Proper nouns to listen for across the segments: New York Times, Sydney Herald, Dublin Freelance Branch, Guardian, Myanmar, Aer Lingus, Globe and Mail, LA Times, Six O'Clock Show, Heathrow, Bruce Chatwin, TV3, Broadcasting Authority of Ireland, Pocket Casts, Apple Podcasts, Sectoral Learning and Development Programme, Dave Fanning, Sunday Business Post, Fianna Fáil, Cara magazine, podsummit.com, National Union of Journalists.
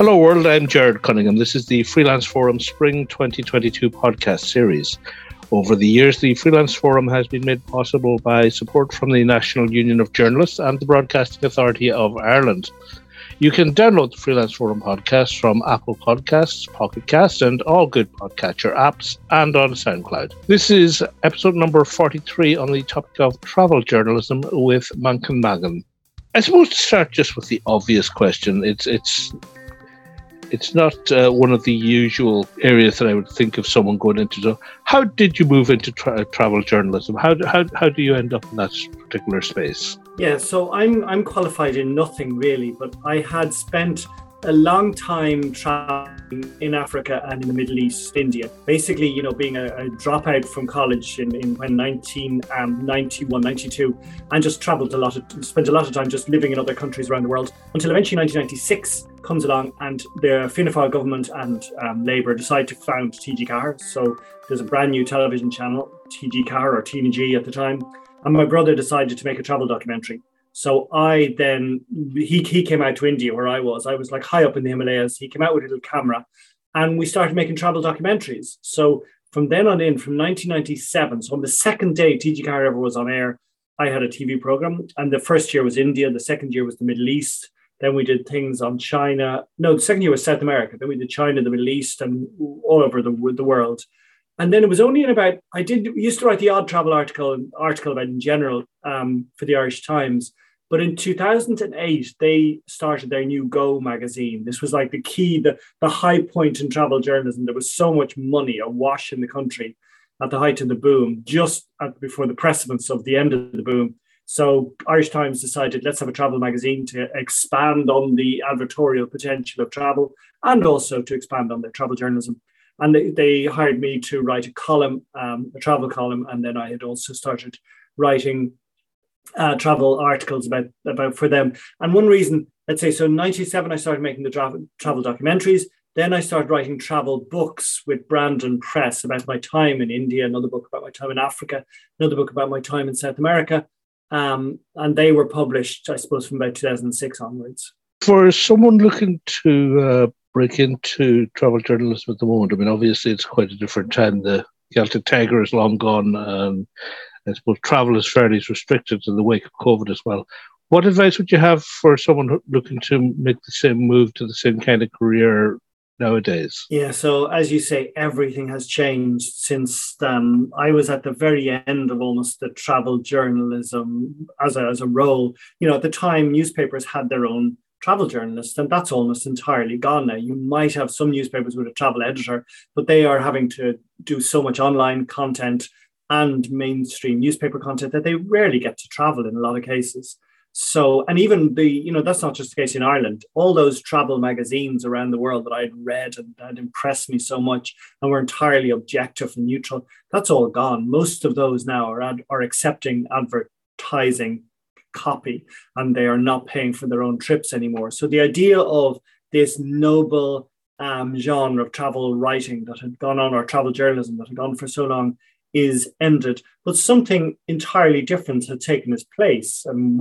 Hello world, I'm Jared Cunningham. This is the Freelance Forum Spring 2022 podcast series. Over the years, the Freelance Forum has been made possible by support from the National Union of Journalists and the Broadcasting Authority of Ireland. You can download the Freelance Forum podcast from Apple Podcasts, Pocket Casts, and all good podcatcher apps, and on SoundCloud. This is episode number 43 on the topic of travel journalism with Manchán Magan. I suppose to start just with the obvious question, it's not one of the usual areas that I would think of someone going into. So how did you move into travel journalism? How do you end up in that particular space? Yeah, so I'm qualified in nothing really, but I had spent a long time traveling in Africa and in the Middle East, India. Basically, you know, being a dropout from college in 1991, 92, and just traveled spent a lot of time just living in other countries around the world until eventually 1996 comes along and the Fianna Fáil government and Labour decide to found TG4. So there's a brand new television channel, TG4 or TNG at the time. And my brother decided to make a travel documentary. So he came out to India where I was like high up in the Himalayas. He came out with a little camera and we started making travel documentaries. So from then on in, from 1997, so on the second day TG4 ever was on air, I had a TV program. And the first year was India. The second year was the Middle East. Then we did things on China. No, the second year was South America. Then we did China, the Middle East, and all over the world. And then it was only in about, we used to write the odd travel article about in general for the Irish Times. But in 2008, they started their new Go magazine. This was like the high point in travel journalism. There was so much money awash in the country at the height of the boom, just before the precipice of the end of the boom. So Irish Times decided, let's have a travel magazine to expand on the advertorial potential of travel and also to expand on their travel journalism. And they hired me to write a column, a travel column. And then I had also started writing travel articles about for them. And one reason, let's say, so in 1997, I started making the travel documentaries. Then I started writing travel books with Brandon Press about my time in India, another book about my time in Africa, another book about my time in South America. And they were published, I suppose, from about 2006 onwards. For someone looking to break into travel journalism at the moment, I mean, obviously it's quite a different time. The Celtic Tiger is long gone. I suppose travel is fairly restricted in the wake of COVID as well. What advice would you have for someone looking to make the same move to the same kind of career nowadays? Yeah, so as you say, everything has changed since I was at the very end of almost the travel journalism as a role. You know, at the time, newspapers had their own travel journalists, and that's almost entirely gone now. You might have some newspapers with a travel editor, but they are having to do so much online content and mainstream newspaper content that they rarely get to travel in a lot of cases. So, and even that's not just the case in Ireland. All those travel magazines around the world that I'd read and that impressed me so much and were entirely objective and neutral, that's all gone. Most of those now are accepting advertising copy, and they are not paying for their own trips anymore. So the idea of this noble genre of travel writing that had gone on, or travel journalism that had gone for so long, is ended. But something entirely different had taken its place. And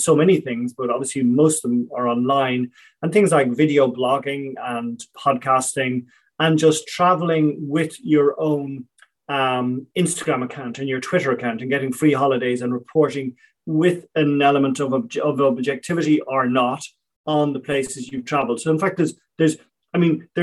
so many things, but obviously most of them are online, and things like video blogging and podcasting and just traveling with your own Instagram account and your Twitter account and getting free holidays and reporting with an element of objectivity or not on the places you've traveled. So in fact, there's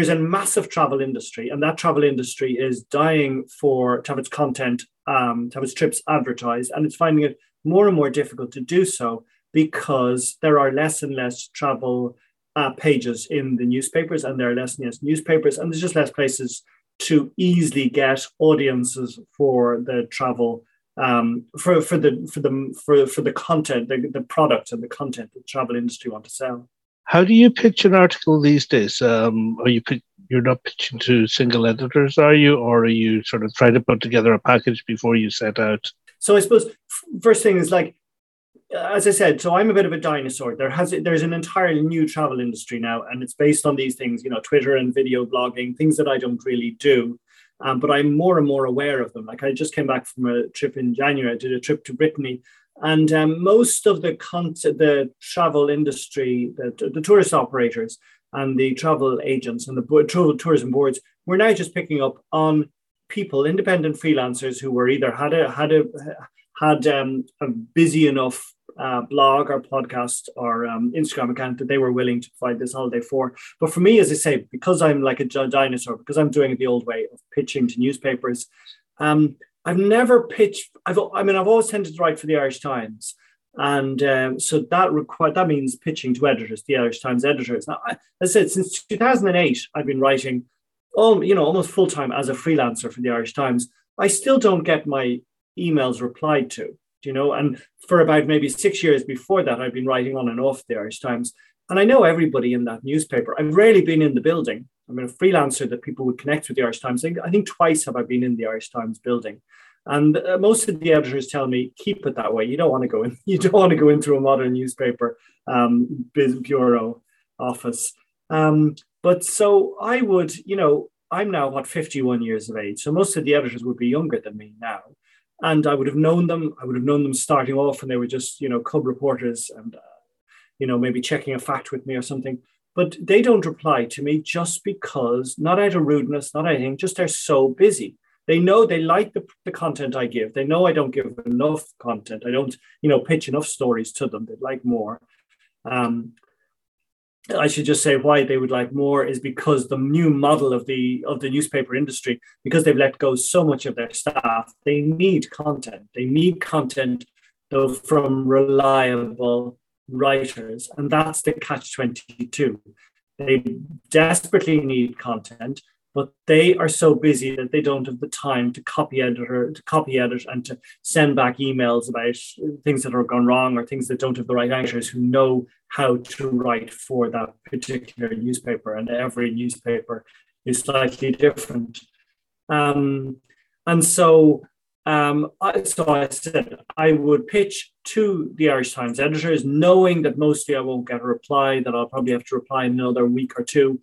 a massive travel industry, and that travel industry is dying to have its content, to have its trips advertised, and it's finding it more and more difficult to do so because there are less and less travel pages in the newspapers, and there are less and less newspapers, and there's just less places to easily get audiences for the travel for the content, the product and the content that the travel industry want to sell. How do you pitch an article these days? You're not pitching to single editors, are you? Or are you sort of trying to put together a package before you set out? So I suppose first thing is, like, as I said, so I'm a bit of a dinosaur. There's an entirely new travel industry now, and it's based on these things, you know, Twitter and video blogging, things that I don't really do. But I'm more and more aware of them. Like, I just came back from a trip in January. I did a trip to Brittany, and most of the travel industry, the tourist operators, and the travel agents and the travel tourism boards were now just picking up on people, independent freelancers who were either had a busy enough blog or podcast or Instagram account that they were willing to provide this holiday for. But for me, as I say, because I'm like a dinosaur, because I'm doing it the old way of pitching to newspapers, I've never pitched. I've always tended to write for the Irish Times, and so that means pitching to editors, the Irish Times editors. Now, as I said, since 2008, I've been writing, almost full time as a freelancer for the Irish Times. I still don't get my emails replied to, and for about maybe 6 years before that, I've been writing on and off the Irish Times, and I know everybody in that newspaper. I've rarely been in the building. I'm a freelancer that people would connect with the Irish Times. I think twice have I been in the Irish Times building, and most of the editors tell me keep it that way. You don't want to go in. You don't want to go into a modern newspaper bureau office. But so I would, I'm now 51 years of age, so most of the editors would be younger than me now, and I would have known them. I would have known them starting off, and they were just cub reporters, and maybe checking a fact with me or something. But they don't reply to me just because, not out of rudeness, not anything, just they're so busy. They know they like the content I give. They know I don't give enough content. I don't, pitch enough stories to them. They'd like more. I should just say why they would like more is because the new model of the newspaper industry, because they've let go so much of their staff, they need content. They need content, though, from reliable writers, and that's the catch-22. They desperately need content, but they are so busy that they don't have the time to copy edit and to send back emails about things that have gone wrong or things that don't have the right anchors who know how to write for that particular newspaper, and every newspaper is slightly different. So I said I would pitch to the Irish Times editors, knowing that mostly I won't get a reply, that I'll probably have to reply in another week or two.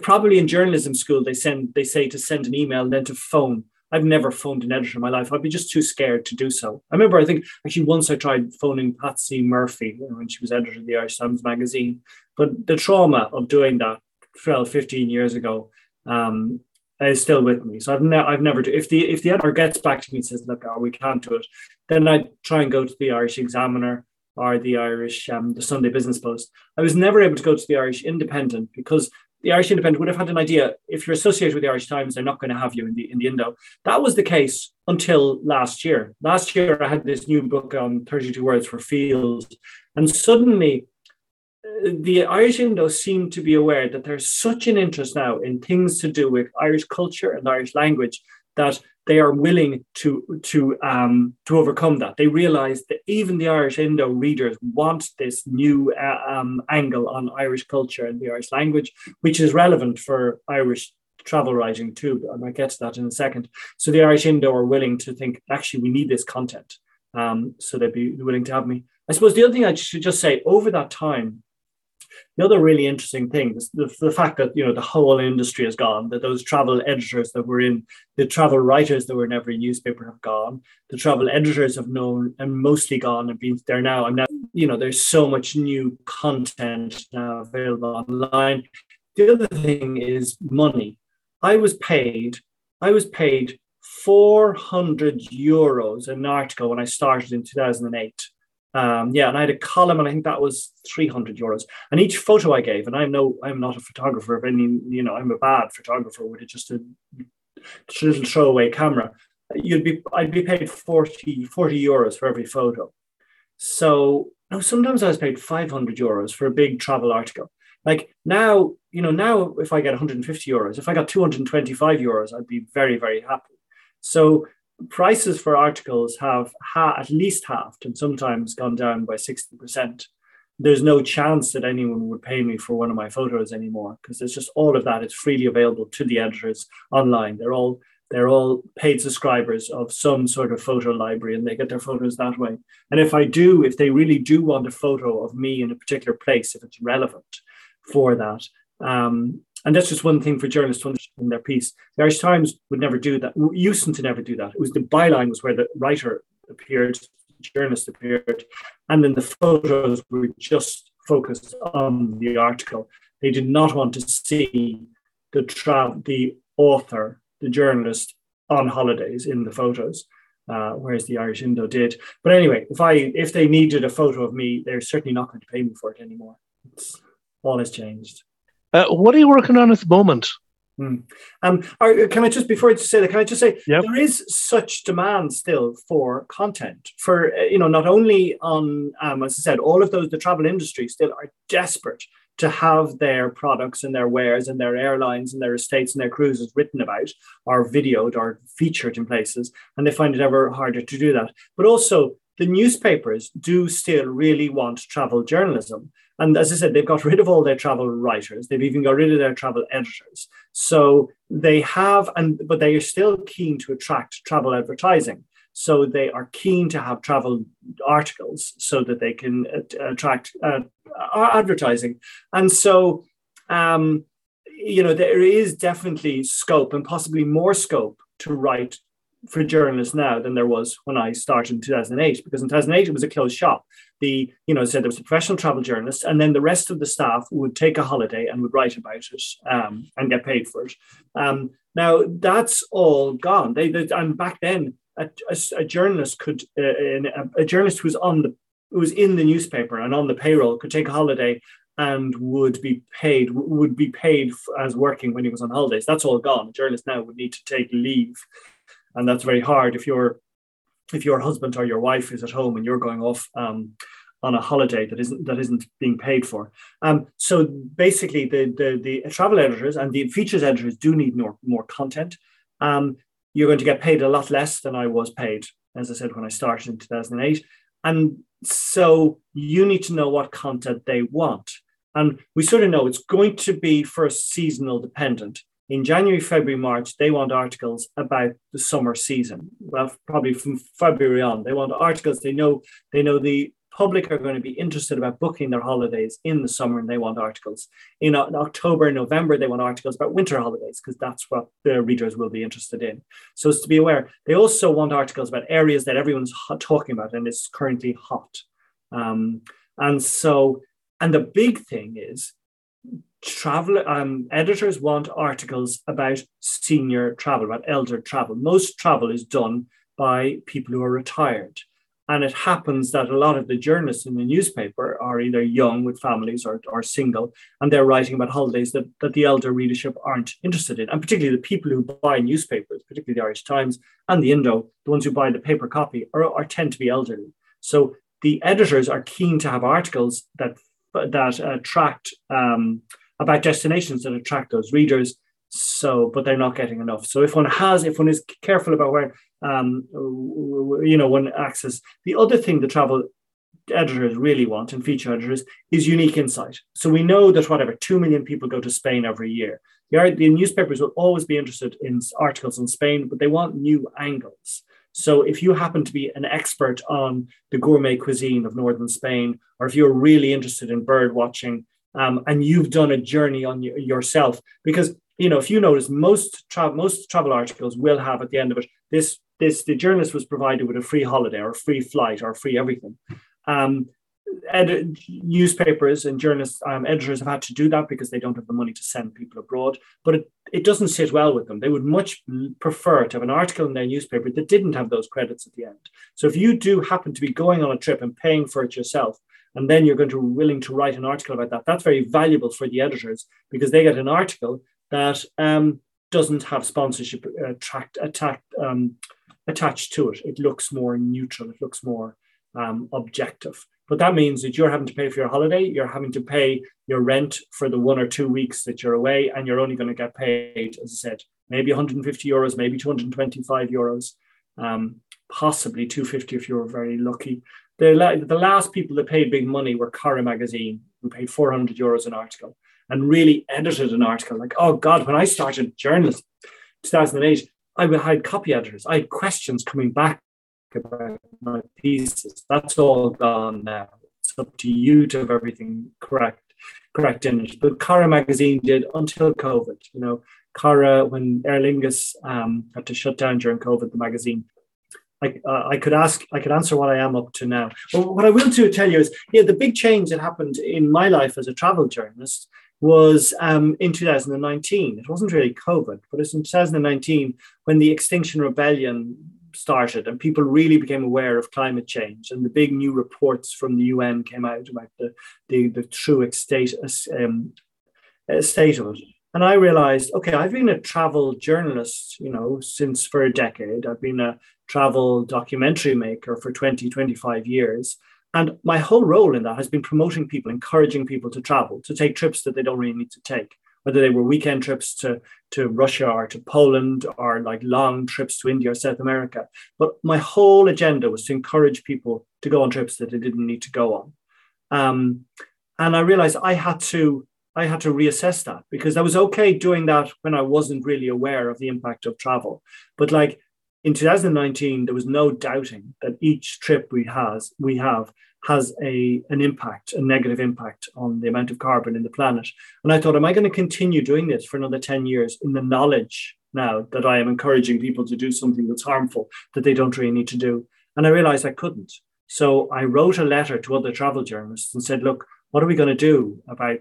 Probably in journalism school, they say to send an email and then to phone. I've never phoned an editor in my life. I'd be just too scared to do so. I remember, I think, actually once I tried phoning Patsy Murphy when she was editor of the Irish Times magazine. But the trauma of doing that 12, 15 years ago, is still with me. So I've never. If the editor gets back to me and says, "Look, we can't do it," then I try and go to the Irish Examiner or the Irish the Sunday Business Post. I was never able to go to the Irish Independent because the Irish Independent would have had an idea. If you're associated with the Irish Times, they're not going to have you in the Indo. That was the case until last year. Last year, I had this new book on 32 words for fields, and suddenly the Irish Indo seem to be aware that there's such an interest now in things to do with Irish culture and Irish language that they are willing to overcome that. They realize that even the Irish Indo readers want this new angle on Irish culture and the Irish language, which is relevant for Irish travel writing too. But I might get to that in a second. So the Irish Indo are willing to think, actually, we need this content. So they'd be willing to have me. I suppose the other thing I should just say, over that time, the other really interesting thing is the fact that the whole industry has gone, that those travel editors that were in, the travel writers that were in every newspaper have gone, the travel editors have known and mostly gone and been there now. And now, there's so much new content now available online. The other thing is money. I was paid 400 euros an article when I started in 2008. And I had a column, and I think that was 300 euros. And each photo I gave, and I'm not a photographer, but I'm a bad photographer with just a little throwaway camera. I'd be paid 40 euros for every photo. So now sometimes I was paid 500 euros for a big travel article. Like now, now if I get 150 euros, if I got 225 euros, I'd be very, very happy. So prices for articles have at least halved and sometimes gone down by 60%. There's no chance that anyone would pay me for one of my photos anymore because there's just all of that. It's freely available to the editors online. They're all paid subscribers of some sort of photo library, and they get their photos that way. And if they really do want a photo of me in a particular place, if it's relevant for that, and that's just one thing for journalists to understand in their piece. The Irish Times would never do that, used to never do that. It was the byline was where the writer appeared, the journalist appeared, and then the photos were just focused on the article. They did not want to see the author, the journalist, on holidays in the photos, whereas the Irish Indo did. But anyway, if they needed a photo of me, they're certainly not going to pay me for it anymore. All has changed. What are you working on at the moment? Can I just say yep. There is such demand still for content for, not only on, as I said, all of those, the travel industry still are desperate to have their products and their wares and their airlines and their estates and their cruises written about or videoed or featured in places. And they find it ever harder to do that. But also the newspapers do still really want travel journalism. And as I said, they've got rid of all their travel writers. They've even got rid of their travel editors. So they have, but they are still keen to attract travel advertising. So they are keen to have travel articles so that they can attract advertising. And so, there is definitely scope and possibly more scope to write for journalists now than there was when I started in 2008, because in 2008 it was a closed shop. Said there was a professional travel journalist, and then the rest of the staff would take a holiday and would write about it and get paid for it. Now that's all gone. And back then, a journalist could a journalist who was in the newspaper and on the payroll could take a holiday and would be paid as working when he was on holidays. That's all gone. A journalist now would need to take leave. And that's very hard if your husband or your wife is at home and you're going off on a holiday that isn't being paid for. So basically, the travel editors and the features editors do need more content. You're going to get paid a lot less than I was paid, as I said, when I started in 2008. And so you need to know what content they want. And we sort of know it's going to be first seasonal dependent. In January, February, March, they want articles about the summer season. Well, probably from February on, they want articles. They know the public are going to be interested about booking their holidays in the summer, and they want articles. In October and November, they want articles about winter holidays, because that's what the readers will be interested in. So it's to be aware. They also want articles about areas that everyone's talking about and is currently hot. And the big thing is, travel editors want articles about senior travel, about elder travel. Most travel is done by people who are retired. And it happens that a lot of the journalists in the newspaper are either young with families or single, and they're writing about holidays that the elder readership aren't interested in. And particularly the people who buy newspapers, particularly the Irish Times and the Indo, the ones who buy the paper copy, are tend to be elderly. So the editors are keen to have articles that attract about destinations that attract those readers. So, but they're not getting enough. So if one is careful about where, one access. The other thing the travel editors really want, and feature editors, is unique insight. So we know that whatever, 2 million people go to Spain every year. The newspapers will always be interested in articles on Spain, but they want new angles. So if you happen to be an expert on the gourmet cuisine of northern Spain, or if you're really interested in bird watching, and you've done a journey on yourself, because if you notice, most travel articles will have at the end of it, the journalist was provided with a free holiday or a free flight or free everything. Newspapers and journalists, editors have had to do that because they don't have the money to send people abroad, but it doesn't sit well with them. They would much prefer to have an article in their newspaper that didn't have those credits at the end. So if you do happen to be going on a trip and paying for it yourself, and then you're going to be willing to write an article about that, that's very valuable for the editors, because they get an article that doesn't have sponsorship attached to it. It looks more neutral. It looks more objective. But that means that you're having to pay for your holiday, you're having to pay your rent for the 1 or 2 weeks that you're away, and you're only going to get paid, as I said, maybe 150 euros, maybe 225 euros, possibly 250 if you're very lucky. The last people that paid big money were Cara magazine, who paid 400 euros an article and really edited an article. Like, oh God, when I started journalism in 2008, I had copy editors. I had questions coming back about my pieces. That's all gone now. It's up to you to have everything correct in it. But Cara magazine did until COVID. Cara, when Aer Lingus had to shut down during COVID, the magazine, I could answer what I am up to now. Well, what I will tell you is, the big change that happened in my life as a travel journalist was in 2019. It wasn't really COVID, but it's in 2019 when the Extinction Rebellion started and people really became aware of climate change, and the big new reports from the UN came out about the true state of it. And I realized, okay, I've been a travel journalist, you know, since for a decade. I've been a travel documentary maker for 20, 25 years. And my whole role in that has been promoting people, encouraging people to travel, to take trips that they don't really need to take, whether they were weekend trips to Russia or to Poland or like long trips to India or South America. But my whole agenda was to encourage people to go on trips that they didn't need to go on. And I realized I had to reassess that, because I was okay doing that when I wasn't really aware of the impact of travel. But like in 2019, there was no doubting that each trip we have an impact, a negative impact on the amount of carbon in the planet. And I thought, am I going to continue doing this for another 10 years in the knowledge now that I am encouraging people to do something that's harmful that they don't really need to do? And I realized I couldn't. So I wrote a letter to other travel journalists and said, look, what are we going to do about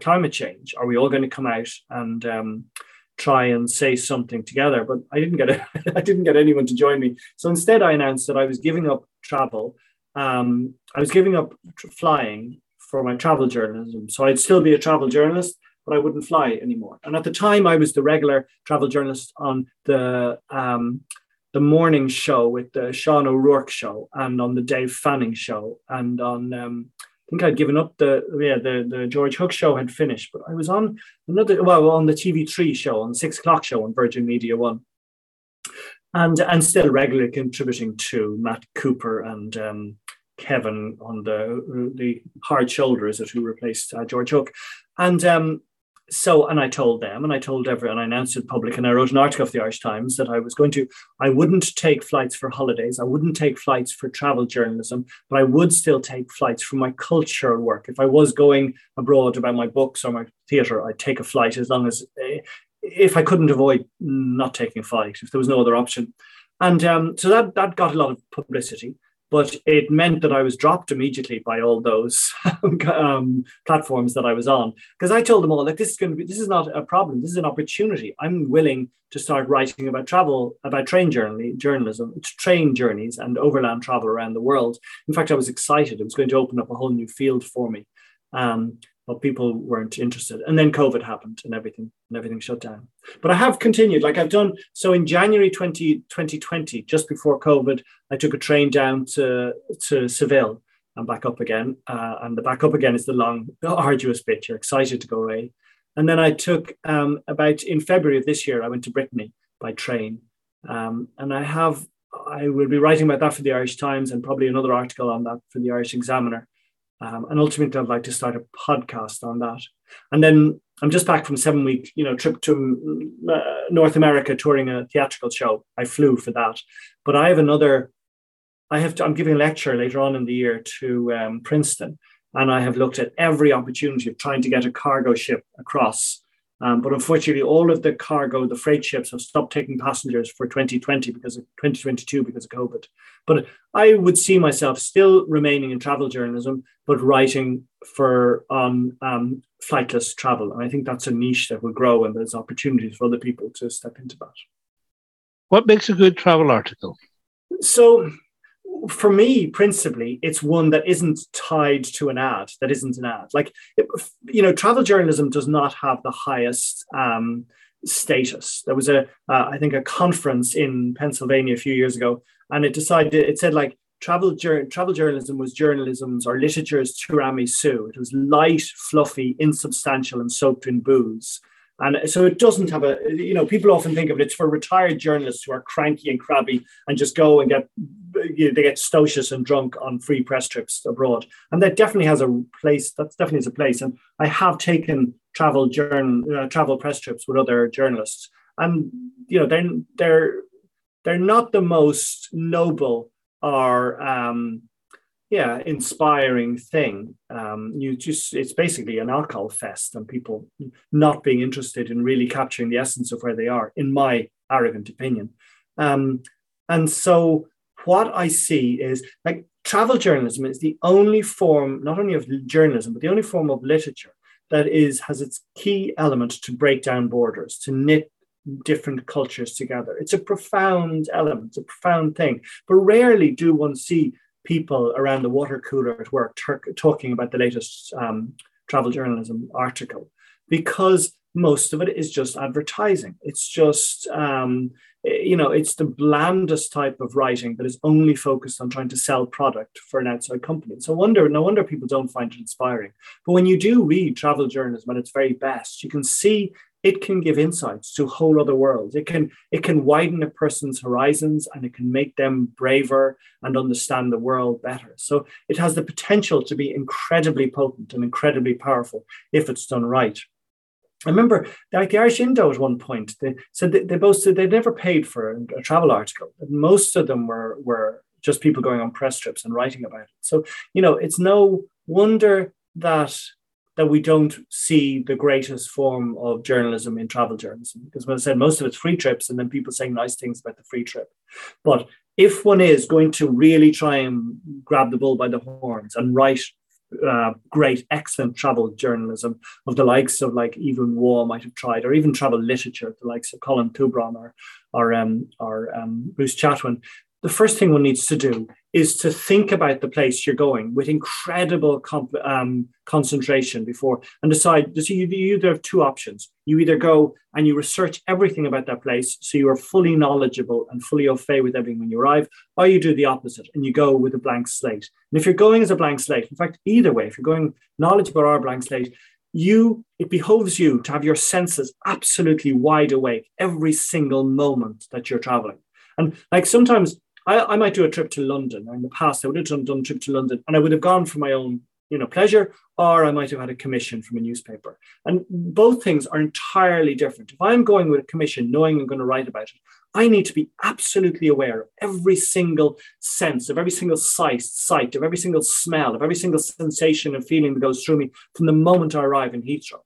climate change? Are we all going to come out and try and say something together? But I didn't get anyone to join me. So instead, I announced that I was giving up travel. I was giving up flying for my travel journalism. So I'd still be a travel journalist, but I wouldn't fly anymore. And at the time, I was the regular travel journalist on the morning show with the Sean O'Rourke show, and on the Dave Fanning show, and on I think I'd given up the George Hook show had finished, but I was on on the TV3 show, on the 6 o'clock show on Virgin Media One, and still regularly contributing to Matt Cooper and Kevin on the Hard Shoulder, is it, who replaced George Hook, and I told them, and I told everyone, I announced it public, and I wrote an article for the Irish Times that I wouldn't take flights for holidays, I wouldn't take flights for travel journalism, but I would still take flights for my cultural work. If I was going abroad about my books or my theatre, I'd take a flight, as long as, if I couldn't avoid not taking a flight, if there was no other option. And so that got a lot of publicity. But it meant that I was dropped immediately by all those platforms that I was on, because I told them all, like, this is not a problem. This is an opportunity. I'm willing to start writing about travel, about train journeys and overland travel around the world. In fact, I was excited. It was going to open up a whole new field for me, but people weren't interested. And then COVID happened and everything shut down. But I have continued, like I've done. So in January 2020, just before COVID, I took a train down to Seville and back up again. And the back up again is the long, arduous bit. You're excited to go away. And then I took about in February of this year, I went to Brittany by train. And I will be writing about that for the Irish Times, and probably another article on that for the Irish Examiner. And ultimately, I'd like to start a podcast on that. And then I'm just back from a 7-week, trip to North America, touring a theatrical show. I flew for that, but I have another. I'm giving a lecture later on in the year to Princeton, and I have looked at every opportunity of trying to get a cargo ship across. But unfortunately, all of the freight ships have stopped taking passengers for 2022 because of COVID. But I would see myself still remaining in travel journalism, but writing on flightless travel. And I think that's a niche that will grow, and there's opportunities for other people to step into that. What makes a good travel article? So for me, principally, it's one that isn't tied to an ad, that isn't an ad. Like, travel journalism does not have the highest status. There was a conference in Pennsylvania a few years ago, and it said travel journalism was journalism's or literature's tiramisu. It was light, fluffy, insubstantial, and soaked in booze. And so it doesn't have people often think of it, it's for retired journalists who are cranky and crabby and just go and they get stocious and drunk on free press trips abroad. And that definitely has a place. And I have taken travel press trips with other journalists. And, they're not the most noble or, inspiring thing. It's basically an alcohol fest, and people not being interested in really capturing the essence of where they are, in my arrogant opinion. And so what I see is, like, travel journalism is the only form, not only of journalism, but the only form of literature that has its key element to break down borders, to knit different cultures together. It's a profound element, it's a profound thing. But rarely do one see people around the water cooler at work talking about the latest travel journalism article, because most of it is just advertising. It's just, it's the blandest type of writing that is only focused on trying to sell product for an outside company. So no wonder people don't find it inspiring. But when you do read travel journalism at its very best, you can see it can give insights to whole other worlds. It can widen a person's horizons, and it can make them braver and understand the world better. So it has the potential to be incredibly potent and incredibly powerful if it's done right. I remember, like, the Irish Indo at one point, they said they both said they'd never paid for a travel article. Most of them were just people going on press trips and writing about it. So, it's no wonder that we don't see the greatest form of journalism in travel journalism. Because when I said most of it's free trips and then people saying nice things about the free trip. But if one is going to really try and grab the bull by the horns and write great, excellent travel journalism of the likes of Evelyn Waugh might have tried, or even travel literature, the likes of Colin Tubron or Bruce Chatwin, the first thing one needs to do is to think about the place you're going with incredible concentration before, and decide. So you either have two options. You either go and you research everything about that place, so you are fully knowledgeable and fully au fait with everything when you arrive, or you do the opposite and you go with a blank slate. And if you're going as a blank slate, in fact, either way, if you're going knowledgeable or a blank slate, it behoves you to have your senses absolutely wide awake every single moment that you're traveling. And sometimes I might do a trip to London. In the past, I would have done a trip to London and I would have gone for my own pleasure, or I might have had a commission from a newspaper. And both things are entirely different. If I'm going with a commission, knowing I'm going to write about it, I need to be absolutely aware of every single sense, of every single sight, of every single smell, of every single sensation and feeling that goes through me from the moment I arrive in Heathrow.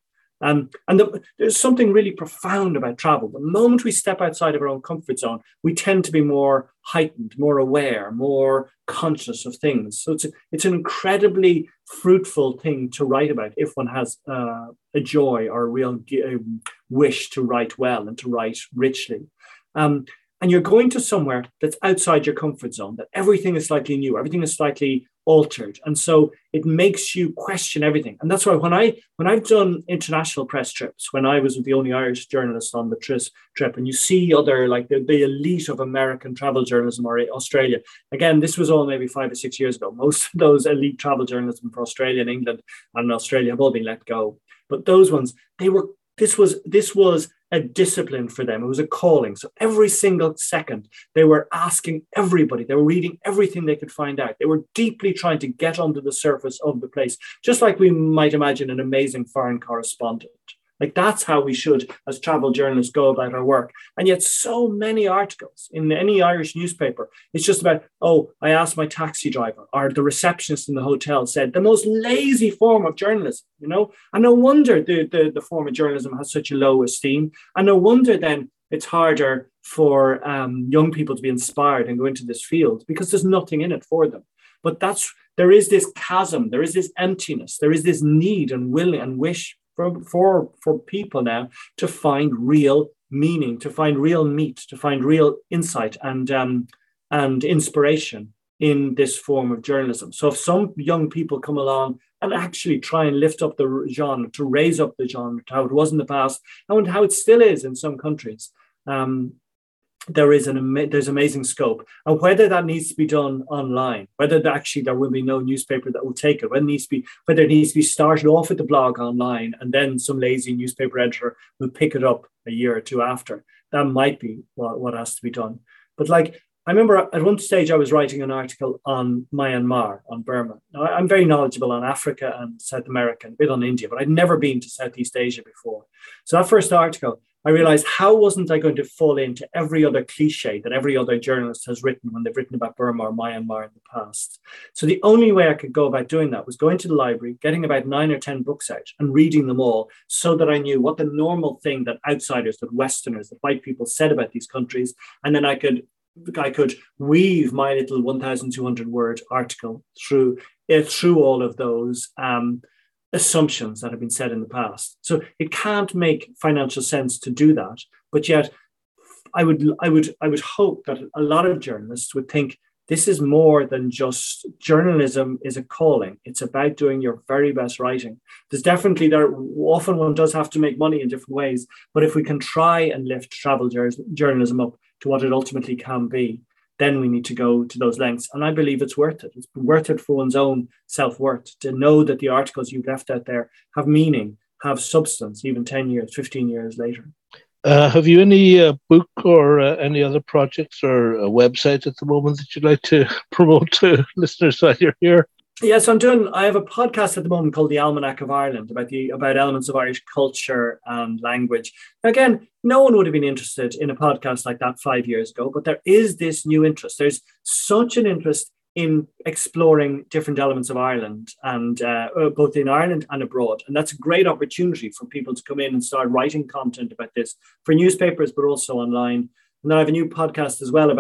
There's something really profound about travel. The moment we step outside of our own comfort zone, we tend to be more heightened, more aware, more conscious of things. So it's an incredibly fruitful thing to write about if one has a joy or a real wish to write well and to write richly. And you're going to somewhere that's outside your comfort zone, that everything is slightly new, everything is slightly altered. And so it makes you question everything. And that's why when I've done international press trips, when I was with the only Irish journalist on the trip, and you see other, the elite of American travel journalism or Australia, again, this was all maybe 5 or 6 years ago. Most of those elite travel journalism for Australia and England and Australia have all been let go. But those ones, this was a discipline for them. It was a calling. So every single second, they were asking everybody, they were reading everything they could find out. They were deeply trying to get onto the surface of the place, just like we might imagine an amazing foreign correspondent. That's how we should, as travel journalists, go about our work. And yet so many articles in any Irish newspaper, it's just about, oh, I asked my taxi driver, or the receptionist in the hotel said, the most lazy form of journalism, And no wonder the form of journalism has such a low esteem. And no wonder then it's harder for young people to be inspired and go into this field, because there's nothing in it for them. But there is this chasm, there is this emptiness, there is this need and will and wish for people now to find real meaning, to find real meat, to find real insight and inspiration in this form of journalism. So if some young people come along and actually try and lift up the genre, to raise up the genre to how it was in the past and how it still is in some countries, there's amazing scope. And whether that needs to be done online, whether actually there will be no newspaper that will take it, whether it needs to be started off with the blog online and then some lazy newspaper editor will pick it up a year or two after, that might be what has to be done. But I remember at one stage I was writing an article on Myanmar, on Burma. Now, I'm very knowledgeable on Africa and South America, and a bit on India, but I'd never been to Southeast Asia before. So that first article, I realized, how wasn't I going to fall into every other cliche that every other journalist has written when they've written about Burma or Myanmar in the past? So the only way I could go about doing that was going to the library, getting about 9 or 10 books out and reading them all, so that I knew what the normal thing that outsiders, that Westerners, that white people said about these countries. And then I could weave my little 1,200-word article through all of those assumptions that have been said in the past. So it can't make financial sense to do that. But yet I would hope that a lot of journalists would think this is more than just journalism is a calling. It's about doing your very best writing. There's definitely there, often one does have to make money in different ways, but if we can try and lift travel journalism up to what it ultimately can be, then we need to go to those lengths. And I believe it's worth it. It's worth it for one's own self-worth to know that the articles you've left out there have meaning, have substance, even 10 years, 15 years later. Have you any book or any other projects or a website at the moment that you'd like to promote to listeners while you're here? Yes, I have a podcast at the moment called The Almanac of Ireland about elements of Irish culture and language. Again, no one would have been interested in a podcast like that 5 years ago, but there is this new interest. There's such an interest in exploring different elements of Ireland, and both in Ireland and abroad. And that's a great opportunity for people to come in and start writing content about this for newspapers, but also online. And then I have a new podcast as well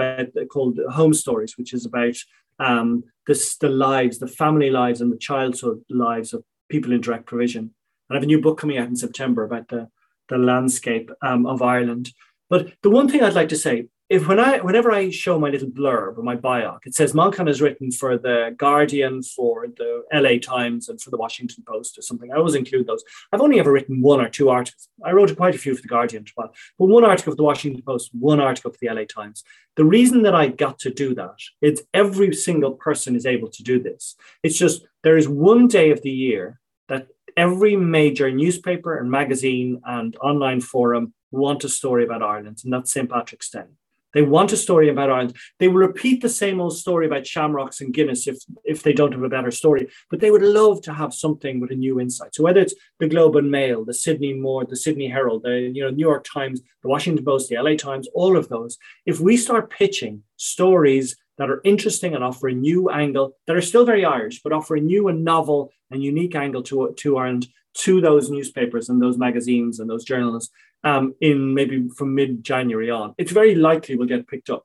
called Home Stories, which is about the family lives and the childhood lives of people in direct provision. And I have a new book coming out in September about the landscape of Ireland. But the one thing I'd like to say, whenever I show my little blurb or my bioc, it says Manchán has written for the Guardian, for the LA Times, and for the Washington Post or something. I always include those. I've only ever written one or two articles. I wrote quite a few for the Guardian, but one article for the Washington Post, one article for the LA Times. The reason that I got to do that is every single person is able to do this. It's just there is one day of the year that every major newspaper and magazine and online forum want a story about Ireland, and that's St. Patrick's Day. They want a story about Ireland. They will repeat the same old story about shamrocks and Guinness if they don't have a better story, but they would love to have something with a new insight. So whether it's the Globe and Mail, the Sydney Morning, the Sydney Herald, the New York Times, the Washington Post, the LA Times, all of those, if we start pitching stories that are interesting and offer a new angle, that are still very Irish, but offer a new and novel and unique angle to Ireland, to those newspapers and those magazines and those journalists, in maybe from mid-January on, it's very likely we'll get picked up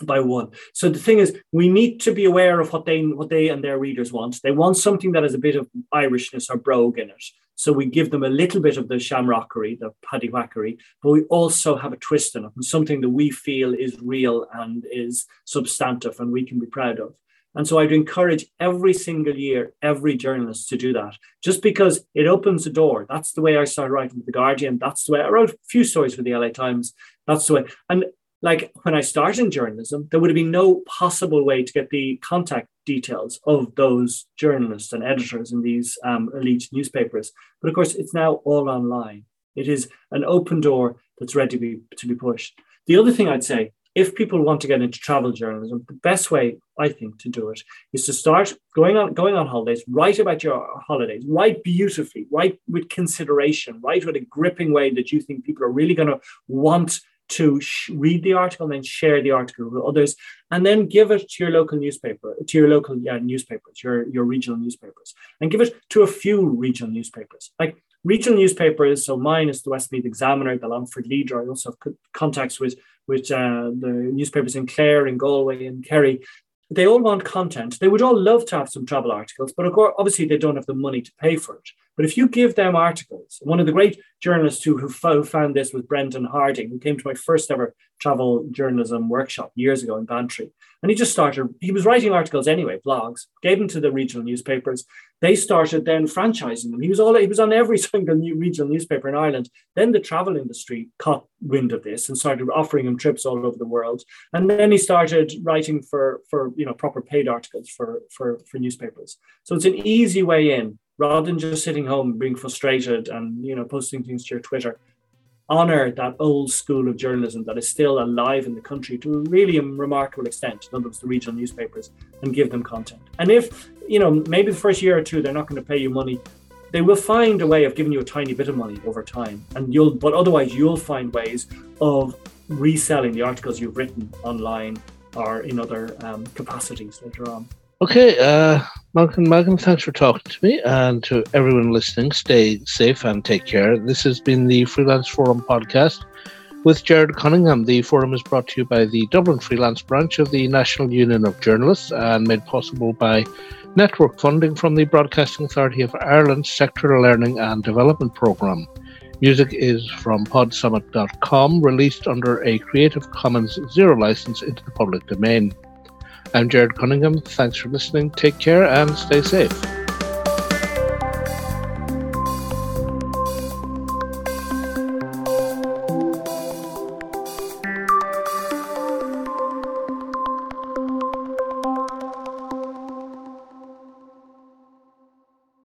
by one. So the thing is, we need to be aware of what they and their readers want. They want something that has a bit of Irishness or brogue in it. So we give them a little bit of the shamrockery, the paddywhackery, but we also have a twist in it and something that we feel is real and is substantive and we can be proud of. And so I'd encourage every single year, every journalist to do that, just because it opens the door. That's the way I started writing for The Guardian. That's the way I wrote a few stories for the LA Times. That's the way. And like when I started in journalism, there would have been no possible way to get the contact details of those journalists and editors in these elite newspapers. But of course, it's now all online. It is an open door that's ready to be pushed. The other thing I'd say, if people want to get into travel journalism, the best way, I think, to do it is to start going on holidays, write about your holidays, write beautifully, write with consideration, write with a gripping way that you think people are really going to want to read the article and then share the article with others, and then give it to your local newspaper, to your local newspapers, your regional newspapers, and give it to a few regional newspapers. Like regional newspapers, so mine is the Westmeath Examiner, the Longford Leader. I also have contacts with the newspapers in Clare, in Galway, and Kerry. They all want content. They would all love to have some travel articles, but of course, obviously they don't have the money to pay for it. But if you give them articles, one of the great journalists who found this was Brendan Harding, who came to my first ever travel journalism workshop years ago in Bantry. And he was writing articles anyway, blogs, gave them to the regional newspapers. They started then franchising them. He was on every single new regional newspaper in Ireland. Then the travel industry caught wind of this and started offering him trips all over the world. And then he started writing for proper paid articles for newspapers. So it's an easy way in. Rather than just sitting home being frustrated and posting things to your Twitter, honor that old school of journalism that is still alive in the country to a really remarkable extent, in other words, the regional newspapers, and give them content. And if, maybe the first year or two, they're not going to pay you money, they will find a way of giving you a tiny bit of money over time. But otherwise, you'll find ways of reselling the articles you've written online or in other capacities later on. Okay, Manchán Magan, thanks for talking to me, and to everyone listening, stay safe and take care. This has been the Freelance Forum podcast with Jared Cunningham. The forum is brought to you by the Dublin Freelance Branch of the National Union of Journalists and made possible by network funding from the Broadcasting Authority of Ireland Sectoral Learning and Development Programme. Music is from podsummit.com, released under a Creative Commons Zero license into the public domain. I'm Jared Cunningham. Thanks for listening. Take care and stay safe.